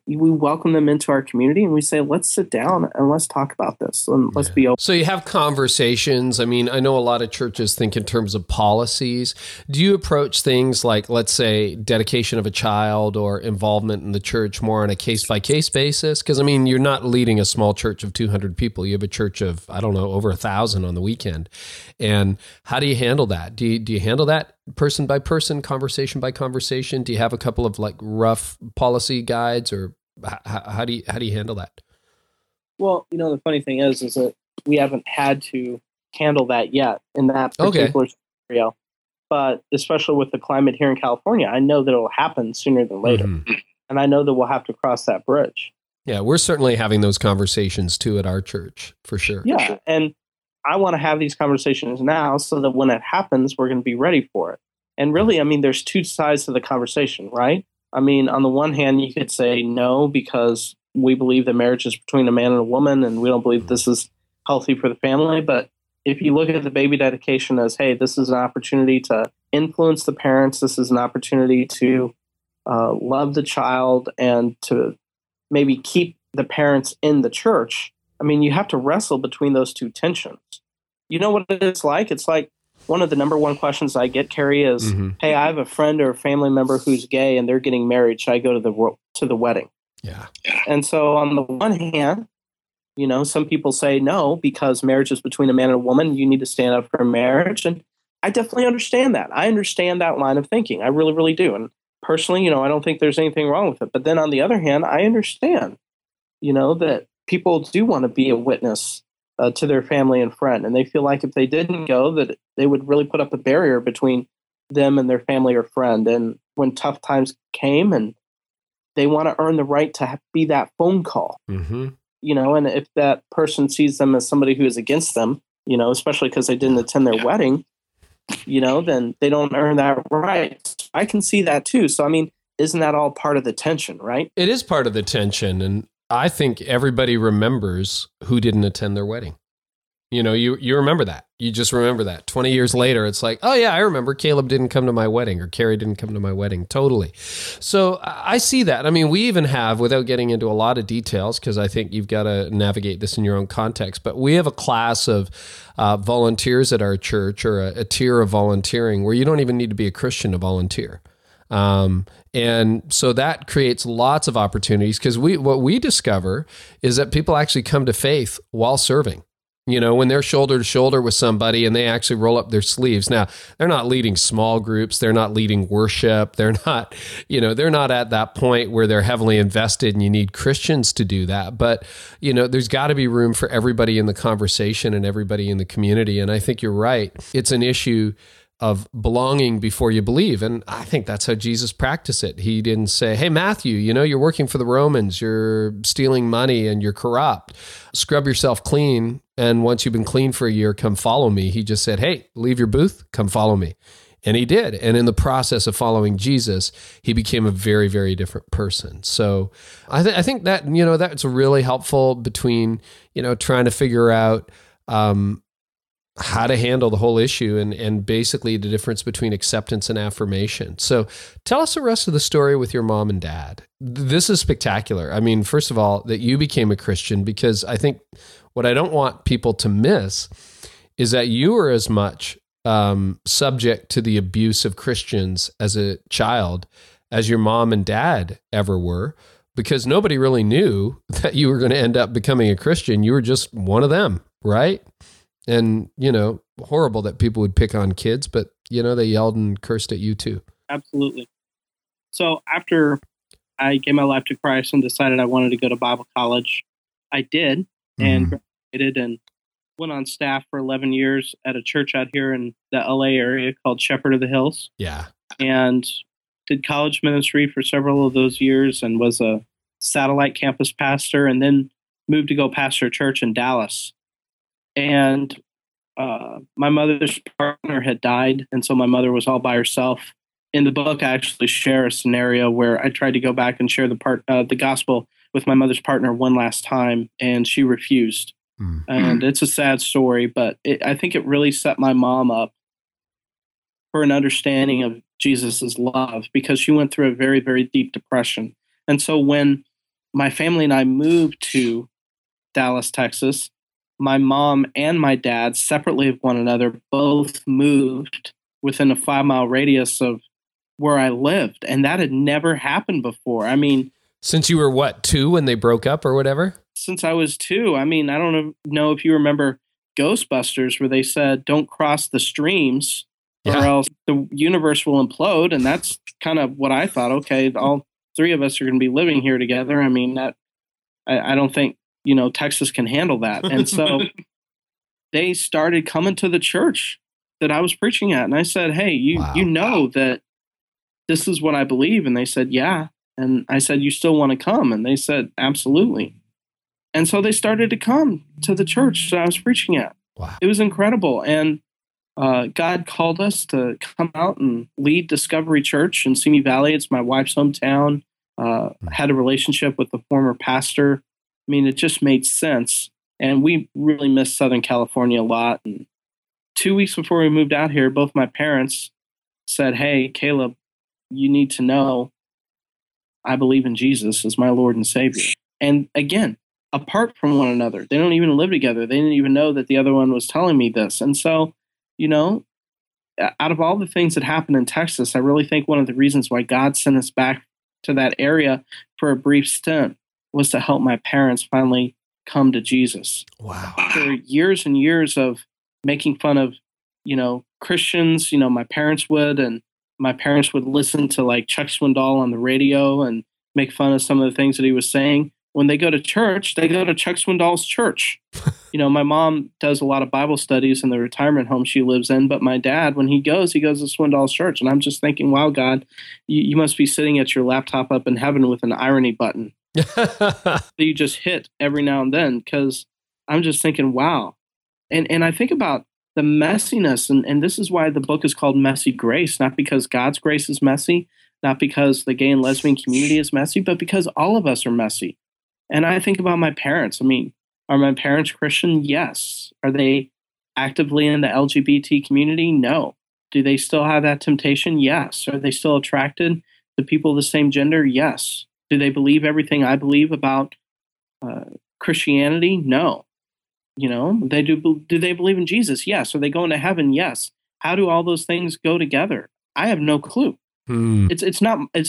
We welcome them into our community, and we say, let's sit down and let's talk about this, and let's be open. So you have conversations. I mean, I know a lot of churches think in terms of policies. Do you approach things like, let's say, dedication of a child or involvement in the church more on a case-by-case basis? Because, I mean, you're not leading a small church of 200 people. You have a church of, I don't know, over 1,000 on the weekend. And how do you handle that? Do you handle that person by person, conversation by conversation? Do you have a couple of like rough policy guides, or how do you handle that? Well, you know, the funny thing is that we haven't had to handle that yet in that particular scenario. But especially with the climate here in California, I know that it'll happen sooner than later. Mm-hmm. And I know that we'll have to cross that bridge. Yeah, we're certainly having those conversations too at our church, for sure. Yeah, and I want to have these conversations now so that when it happens, we're going to be ready for it. And really, I mean, there's two sides to the conversation, right? I mean, on the one hand, you could say no, because we believe that marriage is between a man and a woman, and we don't believe this is healthy for the family. But if you look at the baby dedication as, hey, this is an opportunity to influence the parents, this is an opportunity to love the child and to maybe keep the parents in the church, I mean, you have to wrestle between those two tensions. You know what it's like? It's like one of the number one questions I get, Carey, is, hey, I have a friend or a family member who's gay and they're getting married. Should I go to the wedding? Yeah. And so on the one hand, you know, some people say no, because marriage is between a man and a woman. You need to stand up for marriage. And I definitely understand that. I understand that line of thinking. I really, really do. And personally, you know, I don't think there's anything wrong with it. But then on the other hand, I understand, you know, that people do want to be a witness to their family and friend. And they feel like if they didn't go, that they would really put up a barrier between them and their family or friend. And when tough times came, and they want to earn the right to be that phone call, you know, and if that person sees them as somebody who is against them, you know, especially because they didn't attend their wedding, you know, then they don't earn that right. I can see that too. So, I mean, isn't that all part of the tension, right? It is part of the tension. And I think everybody remembers who didn't attend their wedding. You know, you remember that. You just remember that. 20 years later, it's like, oh, yeah, I remember Caleb didn't come to my wedding, or Carey didn't come to my wedding. Totally. So I see that. I mean, we even have, without getting into a lot of details, because I think you've got to navigate this in your own context, but we have a class of volunteers at our church, or a tier of volunteering where you don't even need to be a Christian to volunteer. And so that creates lots of opportunities, because what we discover is that people actually come to faith while serving. You know, when they're shoulder to shoulder with somebody and they actually roll up their sleeves. Now, they're not leading small groups. They're not leading worship. They're not, you know, they're not at that point where they're heavily invested and you need Christians to do that. But, you know, there's got to be room for everybody in the conversation and everybody in the community. And I think you're right. It's an issue of belonging before you believe. And I think that's how Jesus practiced it. He didn't say, hey, Matthew, you know, you're working for the Romans, you're stealing money and you're corrupt. Scrub yourself clean. And once you've been clean for a year, come follow me. He just said, hey, leave your booth, come follow me. And he did. And in the process of following Jesus, he became a very, very different person. So I think that, you know, that's really helpful between, you know, trying to figure out, how to handle the whole issue and basically the difference between acceptance and affirmation. So tell us the rest of the story with your mom and dad. This is spectacular. I mean, first of all, that you became a Christian, because I think what I don't want people to miss is that you were as much subject to the abuse of Christians as a child as your mom and dad ever were, because nobody really knew that you were going to end up becoming a Christian. You were just one of them, right? And, you know, horrible that people would pick on kids, but, you know, they yelled and cursed at you too. Absolutely. So after I gave my life to Christ and decided I wanted to go to Bible college, I did, and graduated and went on staff for 11 years at a church out here in the LA area called Shepherd of the Hills. Yeah. And did college ministry for several of those years and was a satellite campus pastor, and then moved to go pastor a church in Dallas. And my mother's partner had died, and so my mother was all by herself. In the book, I actually share a scenario where I tried to go back and share the gospel with my mother's partner one last time, and she refused. And it's a sad story, but I think it really set my mom up for an understanding of Jesus's love, because she went through a very, very deep depression. And so when my family and I moved to Dallas, Texas, my mom and my dad, separately of one another, both moved within a 5-mile radius of where I lived. And that had never happened before. I mean, since you were what, 2 when they broke up or whatever? Since I was 2. I mean, I don't know if you remember Ghostbusters, where they said, don't cross the streams. or else the universe will implode. And that's kind of what I thought. Okay, all three of us are going to be living here together. I mean, that I don't think, you know, Texas can handle that. And so they started coming to the church that I was preaching at. And I said, hey, you know that this is what I believe. And they said, yeah. And I said, you still want to come? And they said, absolutely. And so they started to come to the church that I was preaching at. Wow. It was incredible. And God called us to come out and lead Discovery Church in Simi Valley. It's my wife's hometown. Had a relationship with the former pastor. I mean, it just made sense. And we really miss Southern California a lot. And 2 weeks before we moved out here, both my parents said, hey, Caleb, you need to know I believe in Jesus as my Lord and Savior. And again, apart from one another, they don't even live together. They didn't even know that the other one was telling me this. And so, you know, out of all the things that happened in Texas, I really think one of the reasons why God sent us back to that area for a brief stint was to help my parents finally come to Jesus. Wow. After years and years of making fun of, you know, Christians, you know, my parents would listen to like Chuck Swindoll on the radio and make fun of some of the things that he was saying. When they go to church, they go to Chuck Swindoll's church. You know, my mom does a lot of Bible studies in the retirement home she lives in, but my dad, when he goes to Swindoll's church. And I'm just thinking, wow, God, you must be sitting at your laptop up in heaven with an irony button that you just hit every now and then, because I'm just thinking, wow. And I think about the messiness, and this is why the book is called Messy Grace, not because God's grace is messy, not because the gay and lesbian community is messy, but because all of us are messy. And I think about my parents. I mean, are my parents Christian? Yes. Are they actively in the LGBT community? No. Do they still have that temptation? Yes. Are they still attracted to people of the same gender? Yes. Do they believe everything I believe about Christianity? No. You know, they do they believe in Jesus? Yes. Are they going to heaven? Yes. How do all those things go together? I have no clue. It's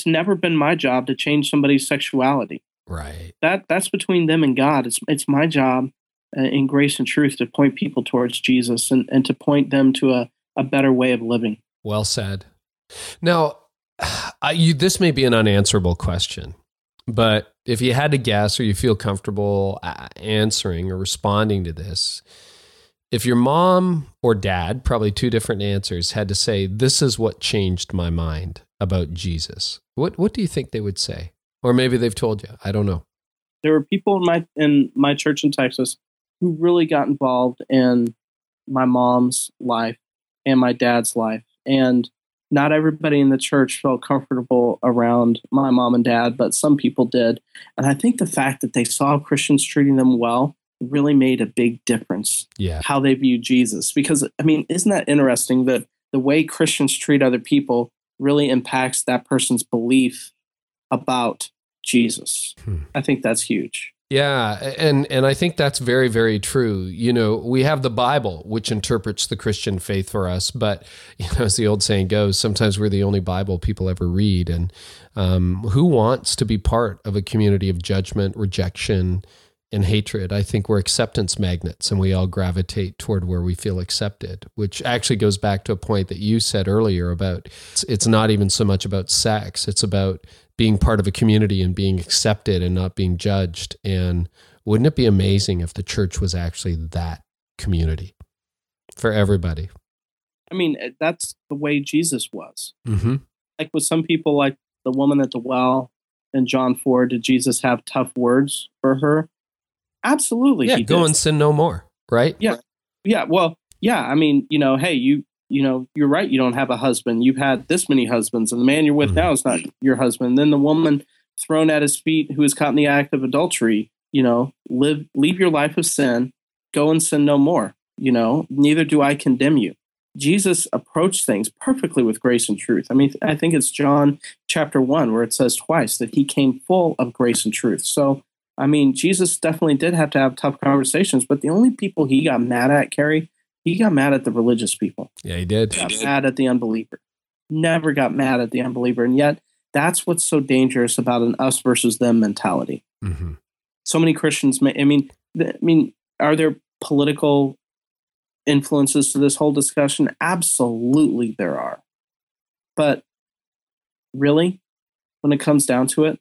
never been my job to change somebody's sexuality. Right. That's between them and God. It's my job in grace and truth to point people towards Jesus and to point them to a better way of living. Well said. Now, this may be an unanswerable question, but if you had to guess or you feel comfortable answering or responding to this, if your mom or dad, probably two different answers, had to say, this is what changed my mind about Jesus, what do you think they would say? Or maybe they've told you. I don't know. There were people in my church in Texas who really got involved in my mom's life and my dad's life. And not everybody in the church felt comfortable around my mom and dad, but some people did. And I think the fact that they saw Christians treating them well really made a big difference. Yeah. How they view Jesus. Because, I mean, isn't that interesting that the way Christians treat other people really impacts that person's belief about Jesus? I think that's huge. Yeah, and I think that's very, very true. You know, we have the Bible, which interprets the Christian faith for us, but, you know, as the old saying goes, sometimes we're the only Bible people ever read, and who wants to be part of a community of judgment, rejection, and hatred? I think we're acceptance magnets, and we all gravitate toward where we feel accepted, which actually goes back to a point that you said earlier about it's not even so much about sex, it's about being part of a community and being accepted and not being judged. And wouldn't it be amazing if the church was actually that community for everybody? I mean, that's the way Jesus was. Mm-hmm. Like with some people, like the woman at the well in John 4, did Jesus have tough words for her? Absolutely. Yeah, he go did. And sin no more, right? Yeah. Yeah. Well, yeah. I mean, you know, hey, you know, you're right. You don't have a husband. You've had this many husbands, and the man you're with now is not your husband. And then the woman thrown at his feet who is caught in the act of adultery, you know, leave your life of sin, go and sin no more. You know, neither do I condemn you. Jesus approached things perfectly with grace and truth. I mean, I think it's John chapter 1 where it says twice that he came full of grace and truth. So, I mean, Jesus definitely did have to have tough conversations, but the only people he got mad at, Carey, he got mad at the religious people. Yeah, he did. He got mad at the unbeliever. Never got mad at the unbeliever. And yet, that's what's so dangerous about an us versus them mentality. Mm-hmm. So many Christians, I mean, are there political influences to this whole discussion? Absolutely there are. But really, when it comes down to it,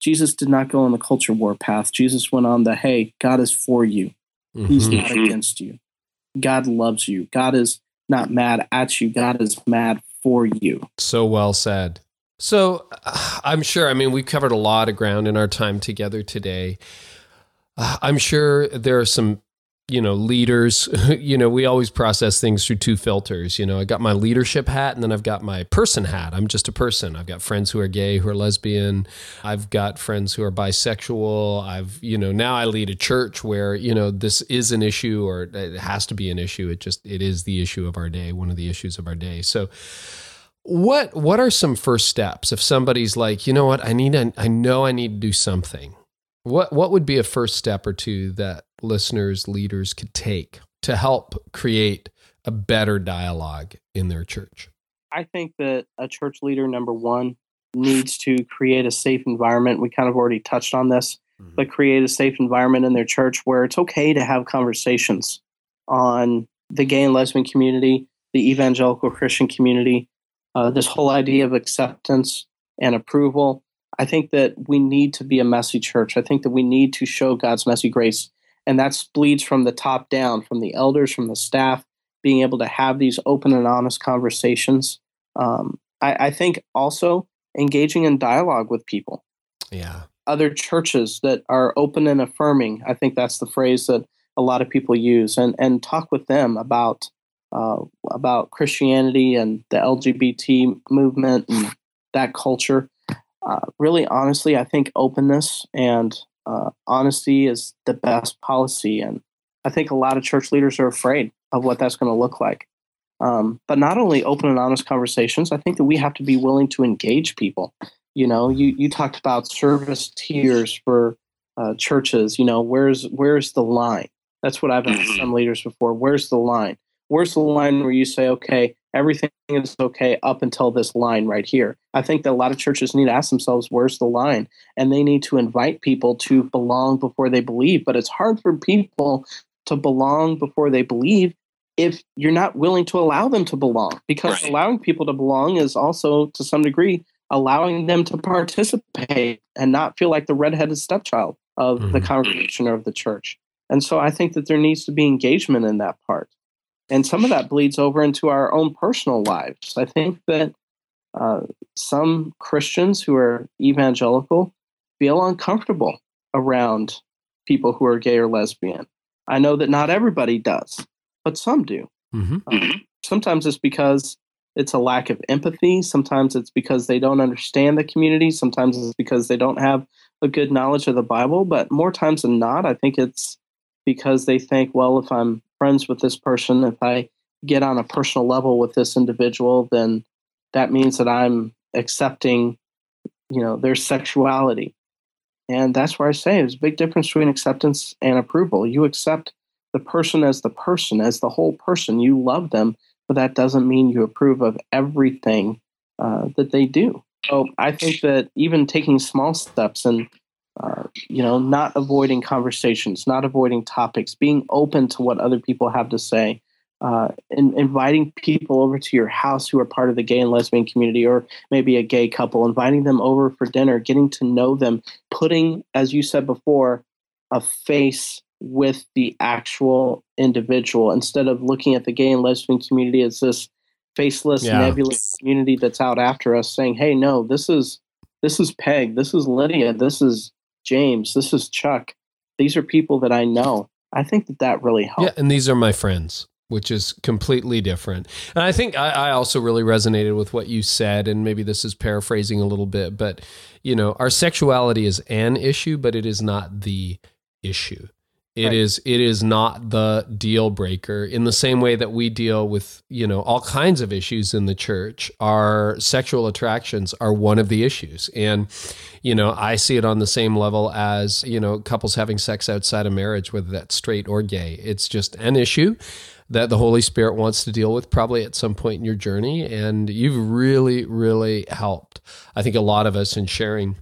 Jesus did not go on the culture war path. Jesus went on the, hey, God is for you. He's not against you. God loves you. God is not mad at you. God is mad for you. So well said. So I'm sure, I mean, we covered a lot of ground in our time together today. I'm sure there are some, you know, leaders, you know, we always process things through two filters. You know, I got my leadership hat and then I've got my person hat. I'm just a person. I've got friends who are gay, who are lesbian. I've got friends who are bisexual. I've, you know, now I lead a church where, you know, this is an issue, or it has to be an issue. It is the issue of our day, one of the issues of our day. So what are some first steps if somebody's like, you know what, I need to do something? What would be a first step or two that listeners, leaders could take to help create a better dialogue in their church? I think that a church leader, number one, needs to create a safe environment. We kind of already touched on this, but create a safe environment in their church where it's okay to have conversations on the gay and lesbian community, the evangelical Christian community, this whole idea of acceptance and approval. I think that we need to be a messy church. I think that we need to show God's messy grace. And that bleeds from the top down, from the elders, from the staff, being able to have these open and honest conversations. I think also engaging in dialogue with people. Yeah. Other churches that are open and affirming. I think that's the phrase that a lot of people use. And talk with them about Christianity and the LGBT movement and that culture. Really, honestly, I think openness and honesty is the best policy. And I think a lot of church leaders are afraid of what that's going to look like. But not only open and honest conversations, I think that we have to be willing to engage people. You know, you talked about service tiers for churches. You know, where's the line? That's what I've asked some leaders before. Where's the line? Where's the line where you say, okay, everything is okay up until this line right here? I think that a lot of churches need to ask themselves, where's the line? And they need to invite people to belong before they believe. But it's hard for people to belong before they believe if you're not willing to allow them to belong. Because allowing people to belong is also, to some degree, allowing them to participate and not feel like the redheaded stepchild of the congregation or of the church. And so I think that there needs to be engagement in that part. And some of that bleeds over into our own personal lives. I think that some Christians who are evangelical feel uncomfortable around people who are gay or lesbian. I know that not everybody does, but some do. Sometimes it's because it's a lack of empathy. Sometimes it's because they don't understand the community. Sometimes it's because they don't have a good knowledge of the Bible. But more times than not, I think it's because they think, well, if I'm friends with this person, if I get on a personal level with this individual, then that means that I'm accepting, you know, their sexuality. And that's where I say there's a big difference between acceptance and approval. You accept the person, as the whole person. You love them, but that doesn't mean you approve of everything that they do. So I think that even taking small steps and you know, not avoiding conversations, not avoiding topics, being open to what other people have to say, and inviting people over to your house who are part of the gay and lesbian community, or maybe a gay couple, inviting them over for dinner, getting to know them, putting, as you said before, a face with the actual individual instead of looking at the gay and lesbian community as this faceless, nebulous community that's out after us saying, hey, no, this is Peg, this is Lydia, this is James, this is Chuck. These are people that I know. I think that really helps. Yeah, and these are my friends, which is completely different. And I think I also really resonated with what you said, and maybe this is paraphrasing a little bit, but, you know, our sexuality is an issue, but it is not the issue. It is not the deal breaker. In the same way that we deal with, you know, all kinds of issues in the church, our sexual attractions are one of the issues. And, you know, I see it on the same level as, you know, couples having sex outside of marriage, whether that's straight or gay. It's just an issue that the Holy Spirit wants to deal with probably at some point in your journey. And you've really, really helped, I think, a lot of us in sharing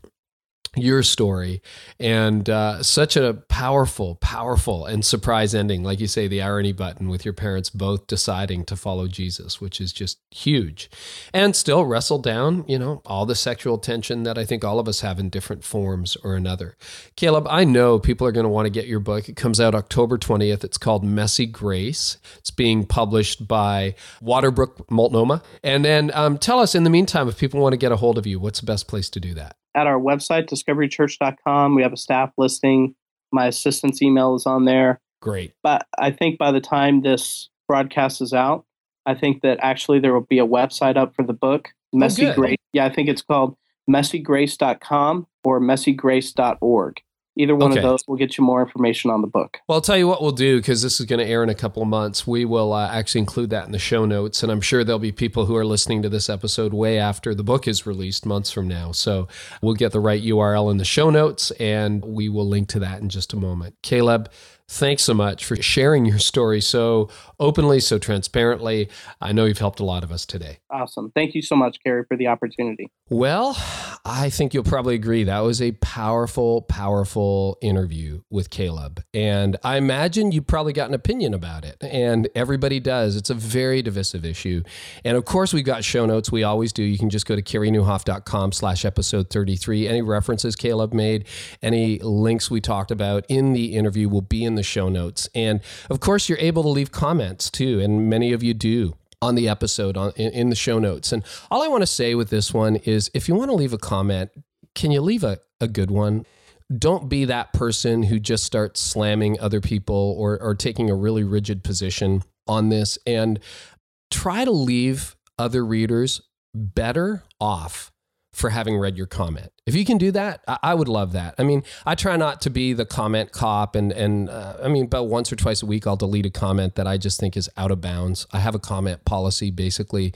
your story, and such a powerful, powerful and surprise ending. Like you say, the irony button with your parents both deciding to follow Jesus, which is just huge, and still wrestle down, you know, all the sexual tension that I think all of us have in different forms or another. Caleb, I know people are going to want to get your book. It comes out October 20th. It's called Messy Grace. It's being published by Waterbrook Multnomah. And then tell us in the meantime, if people want to get a hold of you, what's the best place to do that? At our website, discoverychurch.com. We have a staff listing. My assistant's email is on there. Great. But I think by the time this broadcast is out, I think that actually there will be a website up for the book. Messy Grace. Yeah, I think it's called messygrace.com or messygrace.org. Either one of those will get you more information on the book. Well, I'll tell you what we'll do, because this is going to air in a couple of months. We will actually include that in the show notes, and I'm sure there'll be people who are listening to this episode way after the book is released months from now. So we'll get the right URL in the show notes, and we will link to that in just a moment. Caleb, thanks so much for sharing your story so openly, so transparently. I know you've helped a lot of us today. Awesome. Thank you so much, Carey, for the opportunity. Well, I think you'll probably agree that was a powerful, powerful interview with Caleb. And I imagine you probably got an opinion about it. And everybody does. It's a very divisive issue. And of course, we've got show notes. We always do. You can just go to careynieuwhof.com/episode33. Any references Caleb made, any links we talked about in the interview will be in the show notes. And of course, you're able to leave comments too. And many of you do on the episode in the show notes. And all I want to say with this one is, if you want to leave a comment, can you leave a good one? Don't be that person who just starts slamming other people or taking a really rigid position on this, and try to leave other readers better off for having read your comment. If you can do that, I would love that. I mean, I try not to be the comment cop, and I mean, about once or twice a week, I'll delete a comment that I just think is out of bounds. I have a comment policy, basically.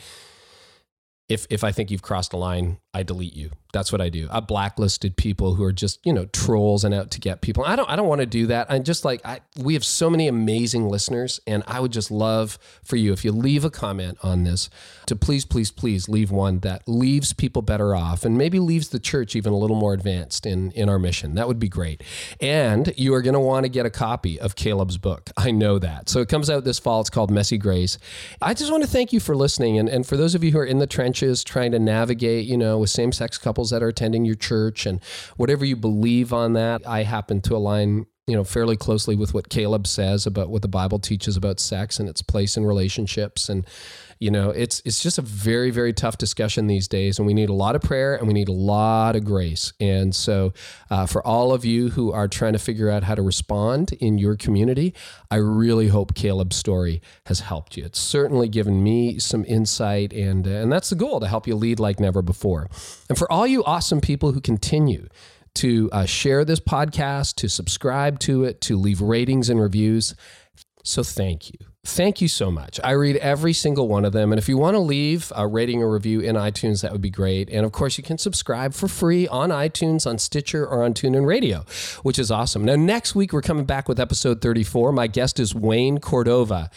If I think you've crossed a line, I delete you. That's what I do. I blacklisted people who are just, you know, trolls and out to get people. I don't want to do that. I'm just like, we have so many amazing listeners, and I would just love for you, if you leave a comment on this, to please, please, please leave one that leaves people better off, and maybe leaves the church even a little more advanced in our mission. That would be great. And you are going to want to get a copy of Caleb's book. I know that. So it comes out this fall. It's called Messy Grace. I just want to thank you for listening. And for those of you who are in the trenches trying to navigate, you know, with same-sex couples that are attending your church and whatever you believe on that, I happen to align, you know, fairly closely with what Caleb says about what the Bible teaches about sex and its place in relationships. And, you know, it's just a very, very tough discussion these days, and we need a lot of prayer and we need a lot of grace. And so for all of you who are trying to figure out how to respond in your community, I really hope Caleb's story has helped you. It's certainly given me some insight, and that's the goal, to help you lead like never before. And for all you awesome people who continue to share this podcast, to subscribe to it, to leave ratings and reviews, so thank you. Thank you so much. I read every single one of them. And if you want to leave a rating or review in iTunes, that would be great. And of course, you can subscribe for free on iTunes, on Stitcher, or on TuneIn Radio, which is awesome. Now, next week, we're coming back with episode 34. My guest is Wayne Cordova.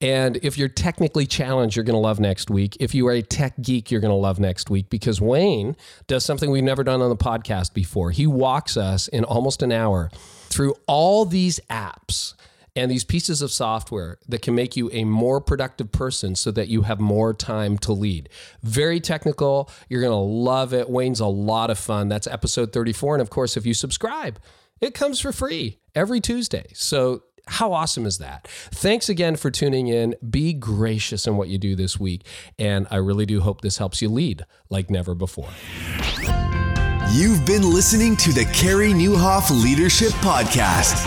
And if you're technically challenged, you're going to love next week. If you are a tech geek, you're going to love next week, because Wayne does something we've never done on the podcast before. He walks us in almost an hour through all these apps and these pieces of software that can make you a more productive person so that you have more time to lead. Very technical. You're going to love it. Wayne's a lot of fun. That's episode 34. And of course, if you subscribe, it comes for free every Tuesday. So how awesome is that? Thanks again for tuning in. Be gracious in what you do this week. And I really do hope this helps you lead like never before. You've been listening to the Carey Nieuwhof Leadership Podcast.